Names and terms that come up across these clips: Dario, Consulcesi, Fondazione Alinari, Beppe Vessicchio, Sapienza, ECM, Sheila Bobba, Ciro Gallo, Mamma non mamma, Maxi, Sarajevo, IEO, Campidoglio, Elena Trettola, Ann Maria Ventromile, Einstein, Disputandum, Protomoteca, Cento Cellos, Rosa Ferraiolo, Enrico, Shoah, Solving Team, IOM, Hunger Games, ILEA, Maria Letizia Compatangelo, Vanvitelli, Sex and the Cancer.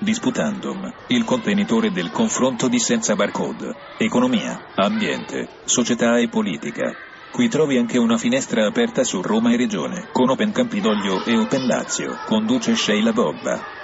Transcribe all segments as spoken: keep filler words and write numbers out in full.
Disputandum, il contenitore del confronto di senza barcode, economia, ambiente, società e politica. Qui trovi anche una finestra aperta su Roma e Regione, con Open Campidoglio e Open Lazio, conduce Sheila Bobba.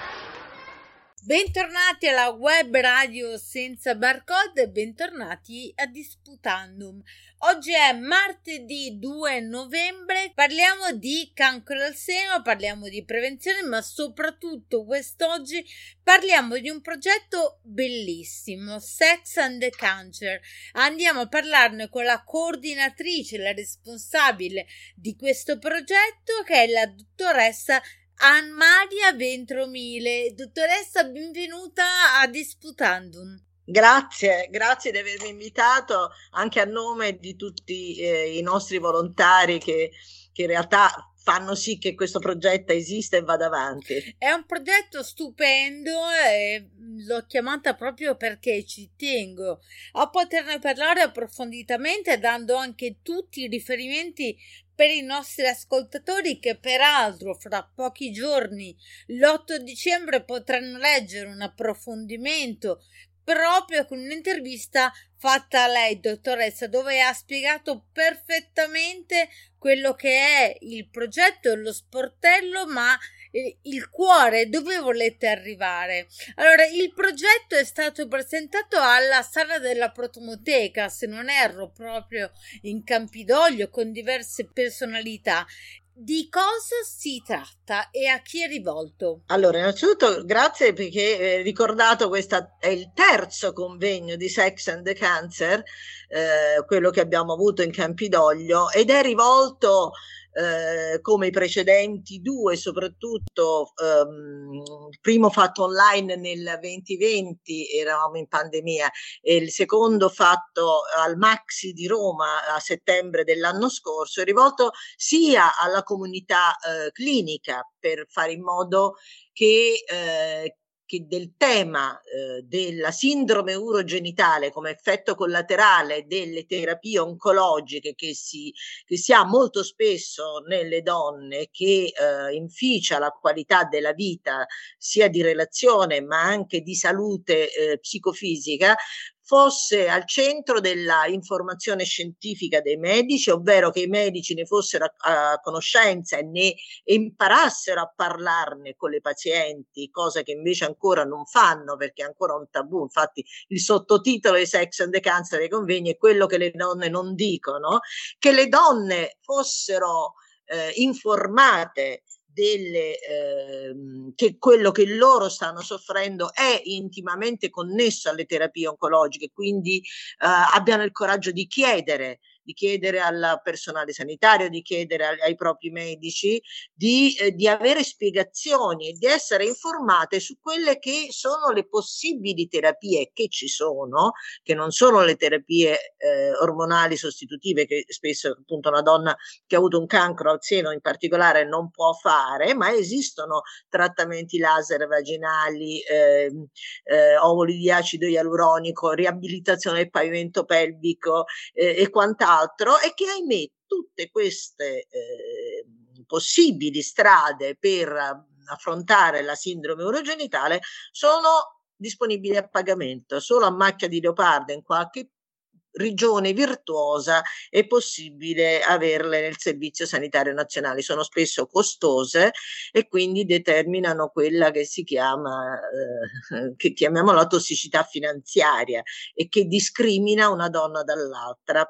Bentornati alla web radio senza barcode e bentornati a Disputandum. Oggi è martedì due novembre, parliamo di cancro al seno, parliamo di prevenzione, ma soprattutto quest'oggi parliamo di un progetto bellissimo, Sex and the Cancer. Andiamo a parlarne con la coordinatrice, la responsabile di questo progetto, che è la dottoressa Ann Maria Ventromile. Dottoressa, benvenuta a Disputandum. Grazie, grazie di avermi invitato, anche a nome di tutti eh, i nostri volontari che, che in realtà fanno sì che questo progetto esista e vada avanti. È un progetto stupendo e l'ho chiamata proprio perché ci tengo a poterne parlare approfonditamente, dando anche tutti i riferimenti per i nostri ascoltatori, che peraltro fra pochi giorni, l'otto dicembre, potranno leggere un approfondimento proprio con un'intervista fatta a lei, dottoressa, dove ha spiegato perfettamente quello che è il progetto, lo sportello, ma il cuore, dove volete arrivare. Allora, il progetto è stato presentato alla sala della Protomoteca, se non erro, proprio in Campidoglio, con diverse personalità. Di cosa si tratta e a chi è rivolto? Allora, innanzitutto grazie perché eh, ricordato questo è il terzo convegno di Sex and the Cancer, eh, quello che abbiamo avuto in Campidoglio, ed è rivolto eh, come i precedenti due, soprattutto ehm, il primo fatto online nel duemilaventi, eravamo in pandemia, e il secondo fatto al Maxi di Roma a settembre dell'anno scorso, è rivolto sia alla comunità eh, clinica, per fare in modo che, eh, che del tema eh, della sindrome urogenitale come effetto collaterale delle terapie oncologiche che si, che si ha molto spesso nelle donne, che eh, inficia la qualità della vita sia di relazione ma anche di salute eh, psicofisica, fosse al centro della informazione scientifica dei medici, ovvero che i medici ne fossero a, a conoscenza e ne imparassero a parlarne con le pazienti, cosa che invece ancora non fanno perché è ancora un tabù. Infatti il sottotitolo di Sex and the Cancer dei convegni è quello che le donne non dicono, che le donne fossero eh, informate delle, eh, che quello che loro stanno soffrendo è intimamente connesso alle terapie oncologiche, quindi eh, abbiano il coraggio di chiedere, di chiedere al personale sanitario, di chiedere ai, ai propri medici, di, eh, di avere spiegazioni e di essere informate su quelle che sono le possibili terapie che ci sono, che non sono le terapie eh, ormonali sostitutive, che spesso appunto una donna che ha avuto un cancro al seno in particolare non può fare, ma esistono trattamenti laser vaginali, eh, eh, ovuli di acido ialuronico, riabilitazione del pavimento pelvico eh, e quant'altro. Altro, e che ahimè tutte queste eh, possibili strade per affrontare la sindrome urogenitale sono disponibili a pagamento. Solo a macchia di leopardo, in qualche regione virtuosa, è possibile averle nel servizio sanitario nazionale. Sono spesso costose e quindi determinano quella che si chiama eh, che chiamiamo la tossicità finanziaria e che discrimina una donna dall'altra.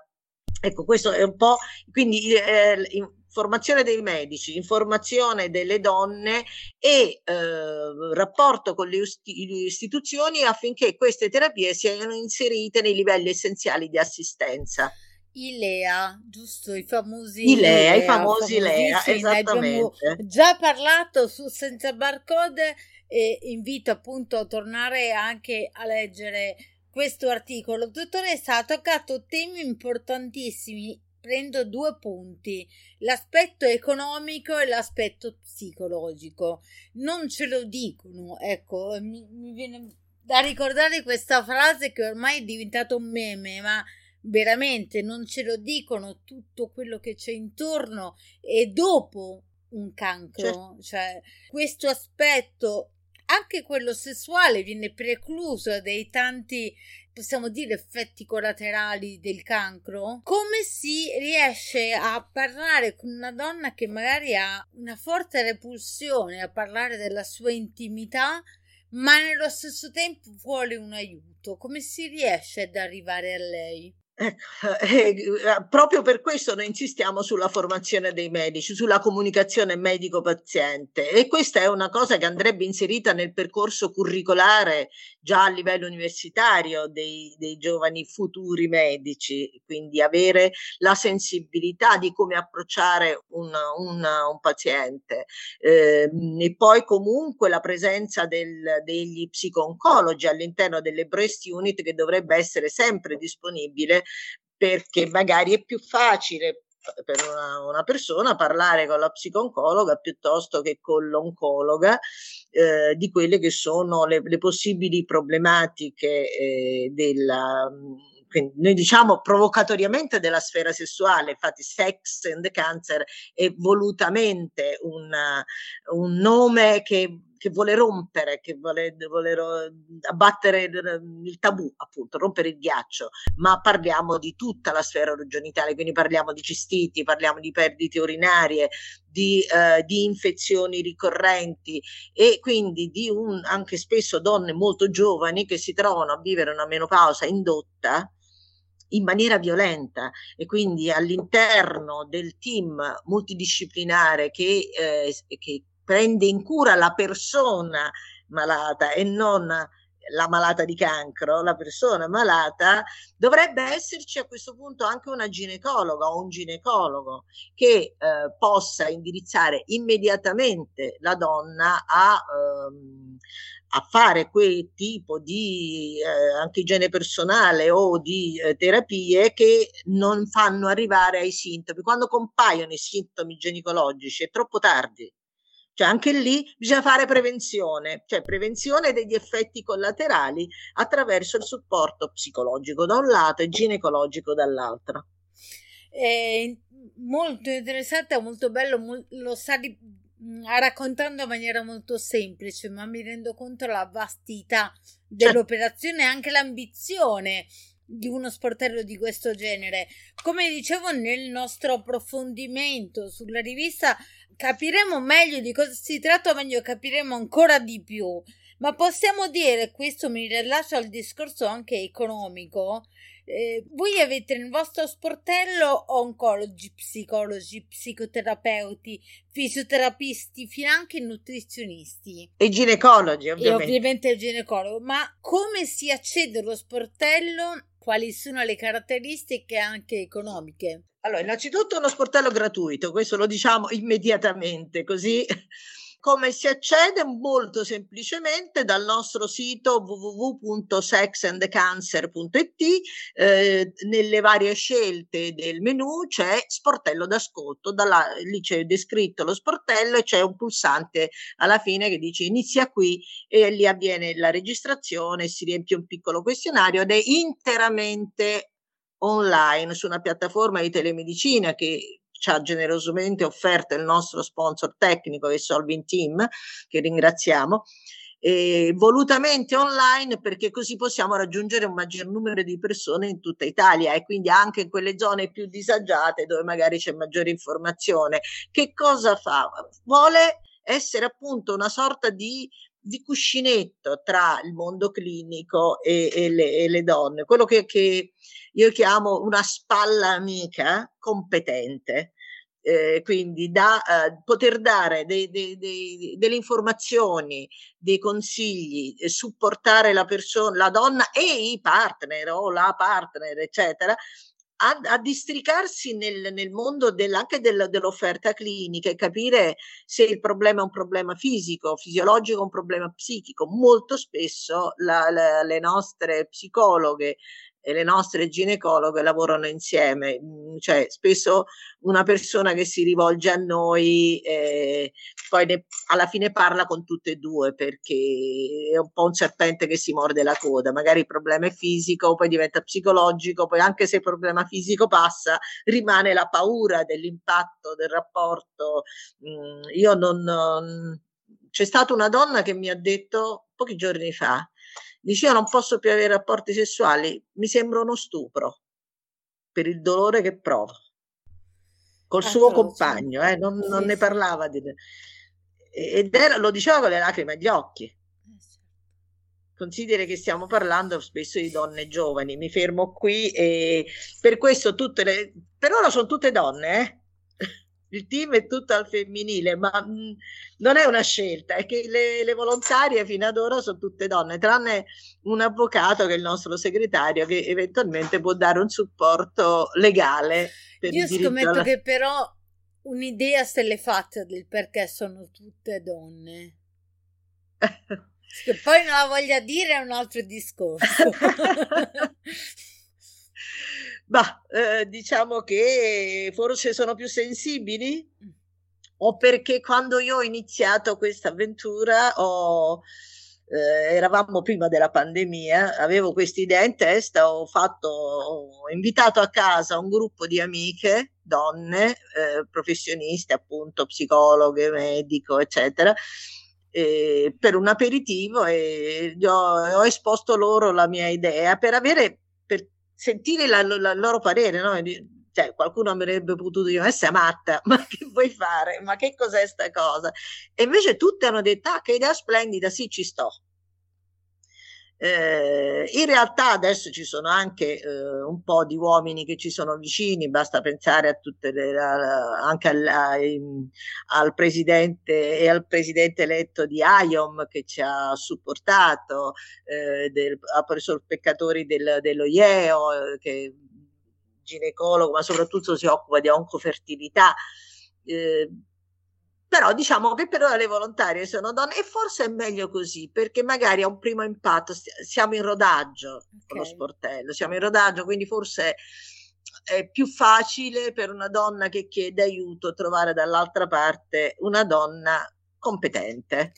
Ecco, questo è un po', quindi eh, informazione dei medici, informazione delle donne e eh, rapporto con le istituzioni affinché queste terapie siano inserite nei livelli essenziali di assistenza. I L E A, giusto? I famosi I L E A, I famosi I L E A, esattamente. Abbiamo già parlato su Senza Barcode e invito appunto a tornare anche a leggere questo articolo. Dottoressa, ha toccato temi importantissimi. Prendo due punti, l'aspetto economico e l'aspetto psicologico. Non ce lo dicono, ecco, mi, mi viene da ricordare questa frase che ormai è diventata un meme, ma veramente non ce lo dicono tutto quello che c'è intorno e dopo un cancro, certo. Cioè questo aspetto anche quello sessuale viene precluso dai tanti, possiamo dire, effetti collaterali del cancro. Come si riesce a parlare con una donna che magari ha una forte repulsione a parlare della sua intimità, ma nello stesso tempo vuole un aiuto? Come si riesce ad arrivare a lei? Ecco, eh, proprio per questo noi insistiamo sulla formazione dei medici, sulla comunicazione medico-paziente, e questa è una cosa che andrebbe inserita nel percorso curricolare già a livello universitario dei, dei giovani futuri medici, quindi avere la sensibilità di come approcciare un, un, un paziente, eh, e poi comunque la presenza del, degli psico-oncologi all'interno delle breast unit, che dovrebbe essere sempre disponibile, perché magari è più facile per una, una persona parlare con la psico-oncologa piuttosto che con l'oncologa eh, di quelle che sono le, le possibili problematiche eh, della, quindi noi diciamo provocatoriamente, della sfera sessuale. Infatti Sex and the Cancer è volutamente una, un nome che che vuole rompere, che vuole, vuole abbattere il tabù, appunto, rompere il ghiaccio, ma parliamo di tutta la sfera urogenitale, quindi parliamo di cistiti, parliamo di perdite urinarie, di, eh, di infezioni ricorrenti, e quindi di un, anche spesso donne molto giovani che si trovano a vivere una menopausa indotta in maniera violenta, e quindi all'interno del team multidisciplinare che, eh, che prende in cura la persona malata e non la malata di cancro, la persona malata, dovrebbe esserci a questo punto anche una ginecologa o un ginecologo che eh, possa indirizzare immediatamente la donna a, ehm, a fare quel tipo di eh, anche igiene personale o di eh, terapie che non fanno arrivare ai sintomi. Quando compaiono i sintomi ginecologici è troppo tardi. Cioè anche lì bisogna fare prevenzione, cioè prevenzione degli effetti collaterali attraverso il supporto psicologico da un lato e ginecologico dall'altro. È molto interessante, molto bello, lo sta raccontando in maniera molto semplice, ma mi rendo conto la vastità dell'operazione e anche l'ambizione di uno sportello di questo genere. Come dicevo, nel nostro approfondimento sulla rivista capiremo meglio di cosa si tratta, meglio capiremo ancora di più, ma possiamo dire, questo mi rilascio al discorso anche economico, eh, voi avete nel vostro sportello oncologi, psicologi, psicoterapeuti, fisioterapisti, finanche nutrizionisti e ginecologi, ovviamente, e ovviamente il ginecologo. Ma come si accede allo sportello? Quali sono le caratteristiche anche economiche? Allora, innanzitutto uno sportello gratuito, questo lo diciamo immediatamente, così. Come si accede? Molto semplicemente dal nostro sito w w w punto sex and cancer punto i t, eh, nelle varie scelte del menu c'è sportello d'ascolto, dalla, lì c'è descritto lo sportello e c'è un pulsante alla fine che dice inizia qui, e lì avviene la registrazione, si riempie un piccolo questionario ed è interamente online su una piattaforma di telemedicina che ci ha generosamente offerto il nostro sponsor tecnico, che è Solving Team, che ringraziamo, e volutamente online perché così possiamo raggiungere un maggior numero di persone in tutta Italia e quindi anche in quelle zone più disagiate dove magari c'è maggiore informazione. Che cosa fa? Vuole essere appunto una sorta di di cuscinetto tra il mondo clinico e, e, le, e le donne, quello che, che io chiamo una spalla amica competente, eh, quindi da eh, poter dare dei, dei, dei, delle informazioni, dei consigli, eh, supportare la persona, la donna e i partner o la partner, eccetera, A, a districarsi nel, nel mondo del, anche del, dell'offerta clinica e capire se il problema è un problema fisico, fisiologico, un problema psichico. Molto spesso la, la, le nostre psicologhe e le nostre ginecologhe lavorano insieme, cioè spesso una persona che si rivolge a noi eh, poi ne, alla fine parla con tutte e due, perché è un po' un serpente che si morde la coda, magari il problema è fisico, poi diventa psicologico, poi anche se il problema fisico passa rimane la paura dell'impatto del rapporto. Mm, io non... non c'è stata una donna che mi ha detto pochi giorni fa, diceva: non posso più avere rapporti sessuali, mi sembra uno stupro per il dolore che provo. Col eh, suo compagno, eh, non, sì, non ne parlava di... ed era, lo diceva con le lacrime agli occhi. Consideri che stiamo parlando spesso di donne giovani, mi fermo qui, e per questo tutte le... per ora sono tutte donne, eh? Il team è tutto al femminile, ma mh, non è una scelta, è che le, le volontarie fino ad ora sono tutte donne, tranne un avvocato che è il nostro segretario, che eventualmente può dare un supporto legale per io il diritto scommetto alla... che però un'idea se l'è fatta del perché sono tutte donne. Che poi non la voglia dire è un altro discorso. Ma eh, diciamo che forse sono più sensibili, o perché quando io ho iniziato questa avventura ho, eh, eravamo prima della pandemia, avevo questa idea in testa, ho fatto, ho invitato a casa un gruppo di amiche, donne, eh, professioniste appunto, psicologhe, medico, eccetera, Eh, per un aperitivo, e ho, ho esposto loro la mia idea per avere, per sentire la, la, il loro parere, no? Cioè, qualcuno avrebbe potuto dire: ma sei matta, ma che vuoi fare, ma che cos'è sta cosa? E invece tutte hanno detto: ah, che idea splendida, sì, ci sto. Eh, in realtà adesso ci sono anche eh, un po' di uomini che ci sono vicini, basta pensare a tutte le, a, anche al, a, in, al presidente e al presidente eletto di I O M che ci ha supportato, eh, del, al professor Peccatori del, dello I E O, che è ginecologo ma soprattutto si occupa di oncofertilità, eh, però diciamo che per ora le volontarie sono donne, e forse è meglio così, perché magari a un primo impatto siamo in rodaggio, okay, con lo sportello, siamo in rodaggio, quindi forse è più facile per una donna che chiede aiuto trovare dall'altra parte una donna competente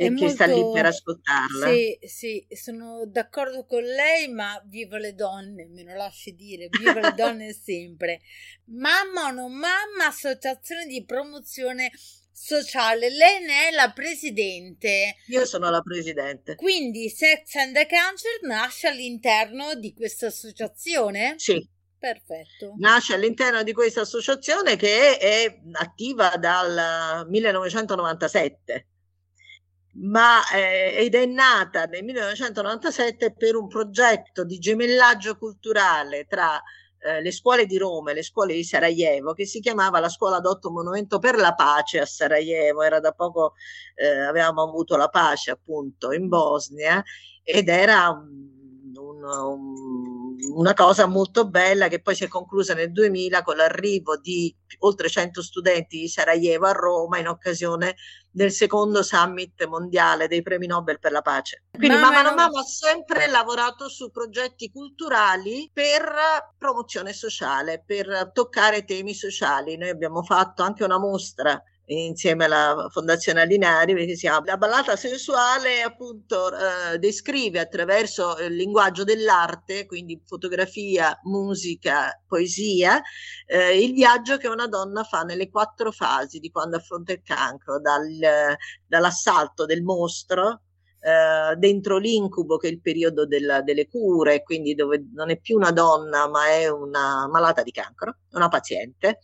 e è che molto... sta lì per ascoltarla. Sì, sì, sono d'accordo con lei, ma viva le donne, me lo lasci dire, viva le donne sempre. Mamma o non mamma, associazione di promozione sociale, lei ne è la presidente. Io sono la presidente. Quindi Sex and the Cancer nasce all'interno di questa associazione? Sì. Perfetto. Nasce all'interno di questa associazione che è attiva dal millenovecentonovantasette, ma eh, ed è nata nel millenovecentonovantasette per un progetto di gemellaggio culturale tra eh, le scuole di Roma e le scuole di Sarajevo, che si chiamava la Scuola d'Otto Monumento per la Pace a Sarajevo. Era da poco, eh, avevamo avuto la pace appunto in Bosnia, ed era un, un, un, una cosa molto bella che poi si è conclusa nel duemila con l'arrivo di oltre cento studenti di Sarajevo a Roma in occasione del secondo summit mondiale dei premi Nobel per la pace. Quindi Mamma non mamma ha sempre lavorato su progetti culturali per promozione sociale, per toccare temi sociali. Noi abbiamo fatto anche una mostra insieme alla Fondazione Alinari che si chiama La ballata sessuale, appunto eh, descrive attraverso il linguaggio dell'arte, quindi fotografia, musica, poesia, eh, il viaggio che una donna fa nelle quattro fasi di quando affronta il cancro, dal, dall'assalto del mostro, Uh, dentro l'incubo che è il periodo della, delle cure, quindi dove non è più una donna ma è una malata di cancro, una paziente,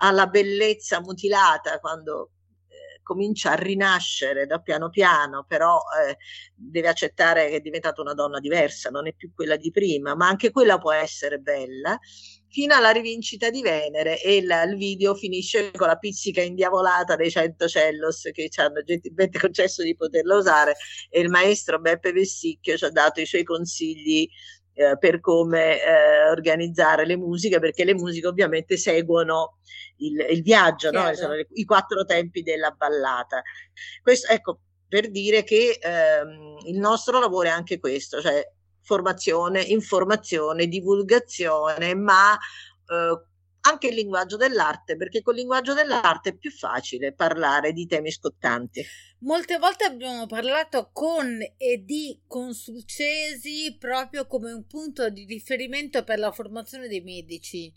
alla bellezza mutilata quando eh, comincia a rinascere da piano piano, però eh, deve accettare che è diventata una donna diversa, non è più quella di prima, ma anche quella può essere bella, fino alla rivincita di Venere, e la, il video finisce con la pizzica indiavolata dei Cento Cellos che ci hanno gentilmente concesso di poterla usare, e il maestro Beppe Vessicchio ci ha dato i suoi consigli eh, per come eh, organizzare le musiche, perché le musiche ovviamente seguono il, il viaggio, no? Sono le, i quattro tempi della ballata. Questo, ecco, per dire che ehm, il nostro lavoro è anche questo, cioè formazione, informazione, divulgazione, ma eh, anche il linguaggio dell'arte, perché col linguaggio dell'arte è più facile parlare di temi scottanti. Molte volte abbiamo parlato con e di Consulcesi proprio come un punto di riferimento per la formazione dei medici.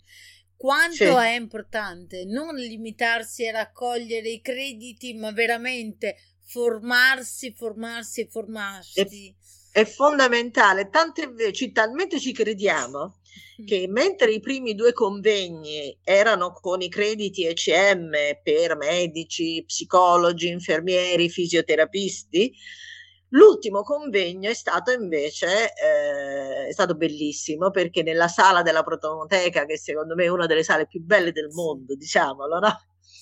Quanto sì, è importante non limitarsi a raccogliere i crediti, ma veramente formarsi, formarsi, formarsi. È, è fondamentale, tant'è vero, talmente ci crediamo che mentre i primi due convegni erano con i crediti E C M per medici, psicologi, infermieri, fisioterapisti, l'ultimo convegno è stato invece, eh, è stato bellissimo, perché nella sala della Protomoteca, che secondo me è una delle sale più belle del mondo, diciamolo, no?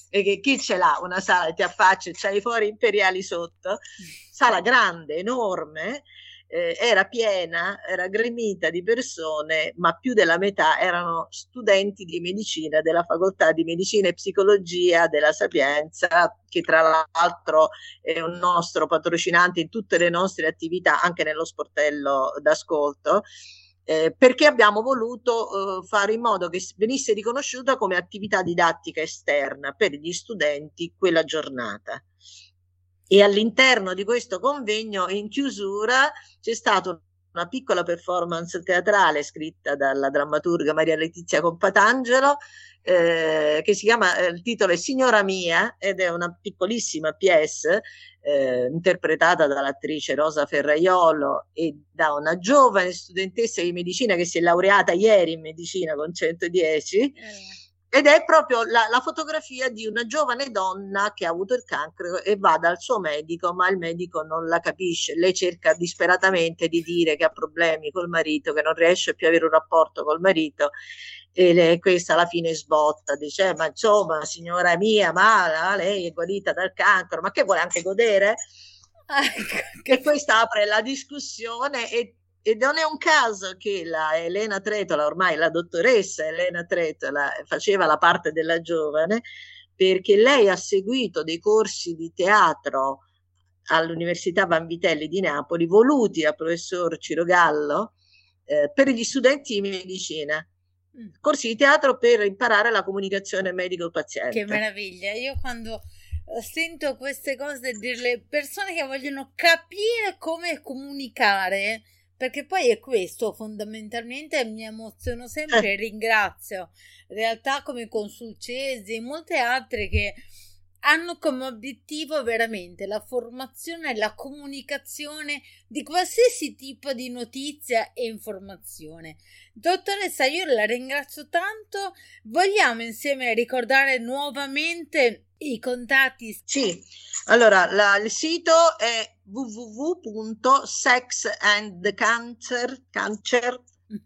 E che chi ce l'ha una sala che ti affaccia e c'hai i fori imperiali sotto, sala grande, enorme, eh, era piena, era gremita di persone, ma più della metà erano studenti di medicina della facoltà di medicina e psicologia della Sapienza, che tra l'altro è un nostro patrocinante in tutte le nostre attività, anche nello sportello d'ascolto. Eh, perché abbiamo voluto eh, fare in modo che venisse riconosciuta come attività didattica esterna per gli studenti quella giornata. E all'interno di questo convegno, in chiusura, c'è stata una piccola performance teatrale scritta dalla drammaturga Maria Letizia Compatangelo, eh, che si chiama, eh, il titolo è Signora Mia, ed è una piccolissima pièce Eh, interpretata dall'attrice Rosa Ferraiolo e da una giovane studentessa di medicina che si è laureata ieri in medicina con centodieci eh. ed è proprio la, la fotografia di una giovane donna che ha avuto il cancro e va dal suo medico, ma il medico non la capisce, lei cerca disperatamente di dire che ha problemi col marito, che non riesce più a avere un rapporto col marito, e le, questa alla fine sbotta, dice ma insomma signora mia, ma lei è guarita dal cancro, ma che vuole anche godere? Che questa apre la discussione e, e non è un caso che la Elena Trettola, ormai la dottoressa Elena Trettola, faceva la parte della giovane, perché lei ha seguito dei corsi di teatro all'Università Vanvitelli di Napoli voluti al professor Ciro Gallo eh, per gli studenti di medicina, corsi di teatro per imparare la comunicazione medico-paziente. Che meraviglia! Io quando sento queste cose delle persone che vogliono capire come comunicare, perché poi è questo fondamentalmente, mi emoziono sempre e eh. ringrazio realtà come Consulcesi e molte altre che hanno come obiettivo veramente la formazione e la comunicazione di qualsiasi tipo di notizia e informazione. Dottoressa, io la ringrazio tanto. Vogliamo insieme ricordare nuovamente i contatti? Sì, allora la, il sito è w w w punto sex and the cancer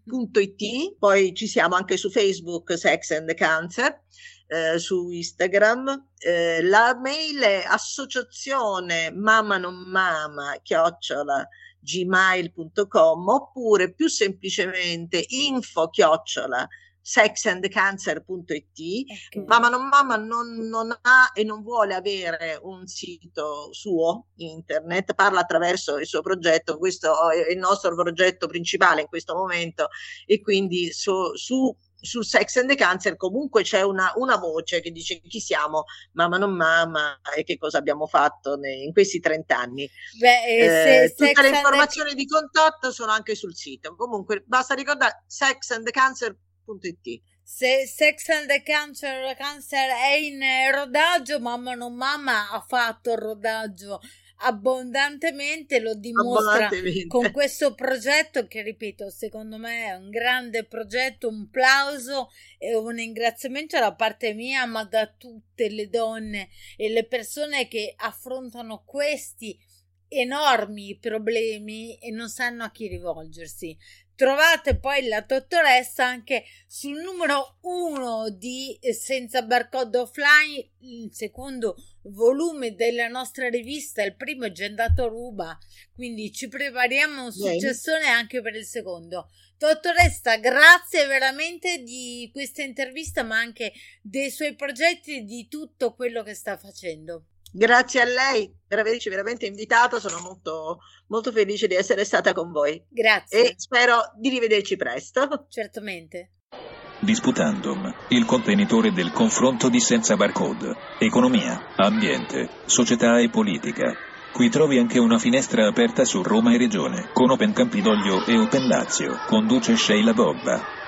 punto it, poi ci siamo anche su Facebook, Sex and the Cancer, Eh, su Instagram, eh, la mail è associazione mamma non mamma chiocciola gmail punto com, oppure più semplicemente info chiocciola sex and cancer punto it. Okay. Mamma non mamma non, non ha e non vuole avere un sito suo internet, parla attraverso il suo progetto, questo è il nostro progetto principale in questo momento, e quindi su, su su Sex and the Cancer comunque c'è una, una voce che dice chi siamo, mamma non mamma, e che cosa abbiamo fatto nei, in questi trent'anni. Beh, eh, tutte le informazioni the... di contatto sono anche sul sito, comunque basta ricordare sex and the cancer punto it. Se Sex and the Cancer, cancer è in rodaggio, mamma non mamma ha fatto il rodaggio abbondantemente, lo dimostra abbondantemente con questo progetto che, ripeto, secondo me è un grande progetto. Un plauso e un ringraziamento da parte mia, ma da tutte le donne e le persone che affrontano questi enormi problemi e non sanno a chi rivolgersi. Trovate poi la dottoressa anche sul numero uno di Senza Barcode Offline, il secondo volume della nostra rivista, il primo è già andato a ruba, quindi ci prepariamo a un successone anche per il secondo. Dottoressa, grazie veramente di questa intervista, ma anche dei suoi progetti e di tutto quello che sta facendo. Grazie a lei per averci veramente invitato, sono molto, molto felice di essere stata con voi. Grazie. E spero di rivederci presto. Certamente. Disputandum, il contenitore del confronto di Senza Barcode, economia, ambiente, società e politica. Qui trovi anche una finestra aperta su Roma e Regione, con Open Campidoglio e Open Lazio, conduce Sheila Bobba.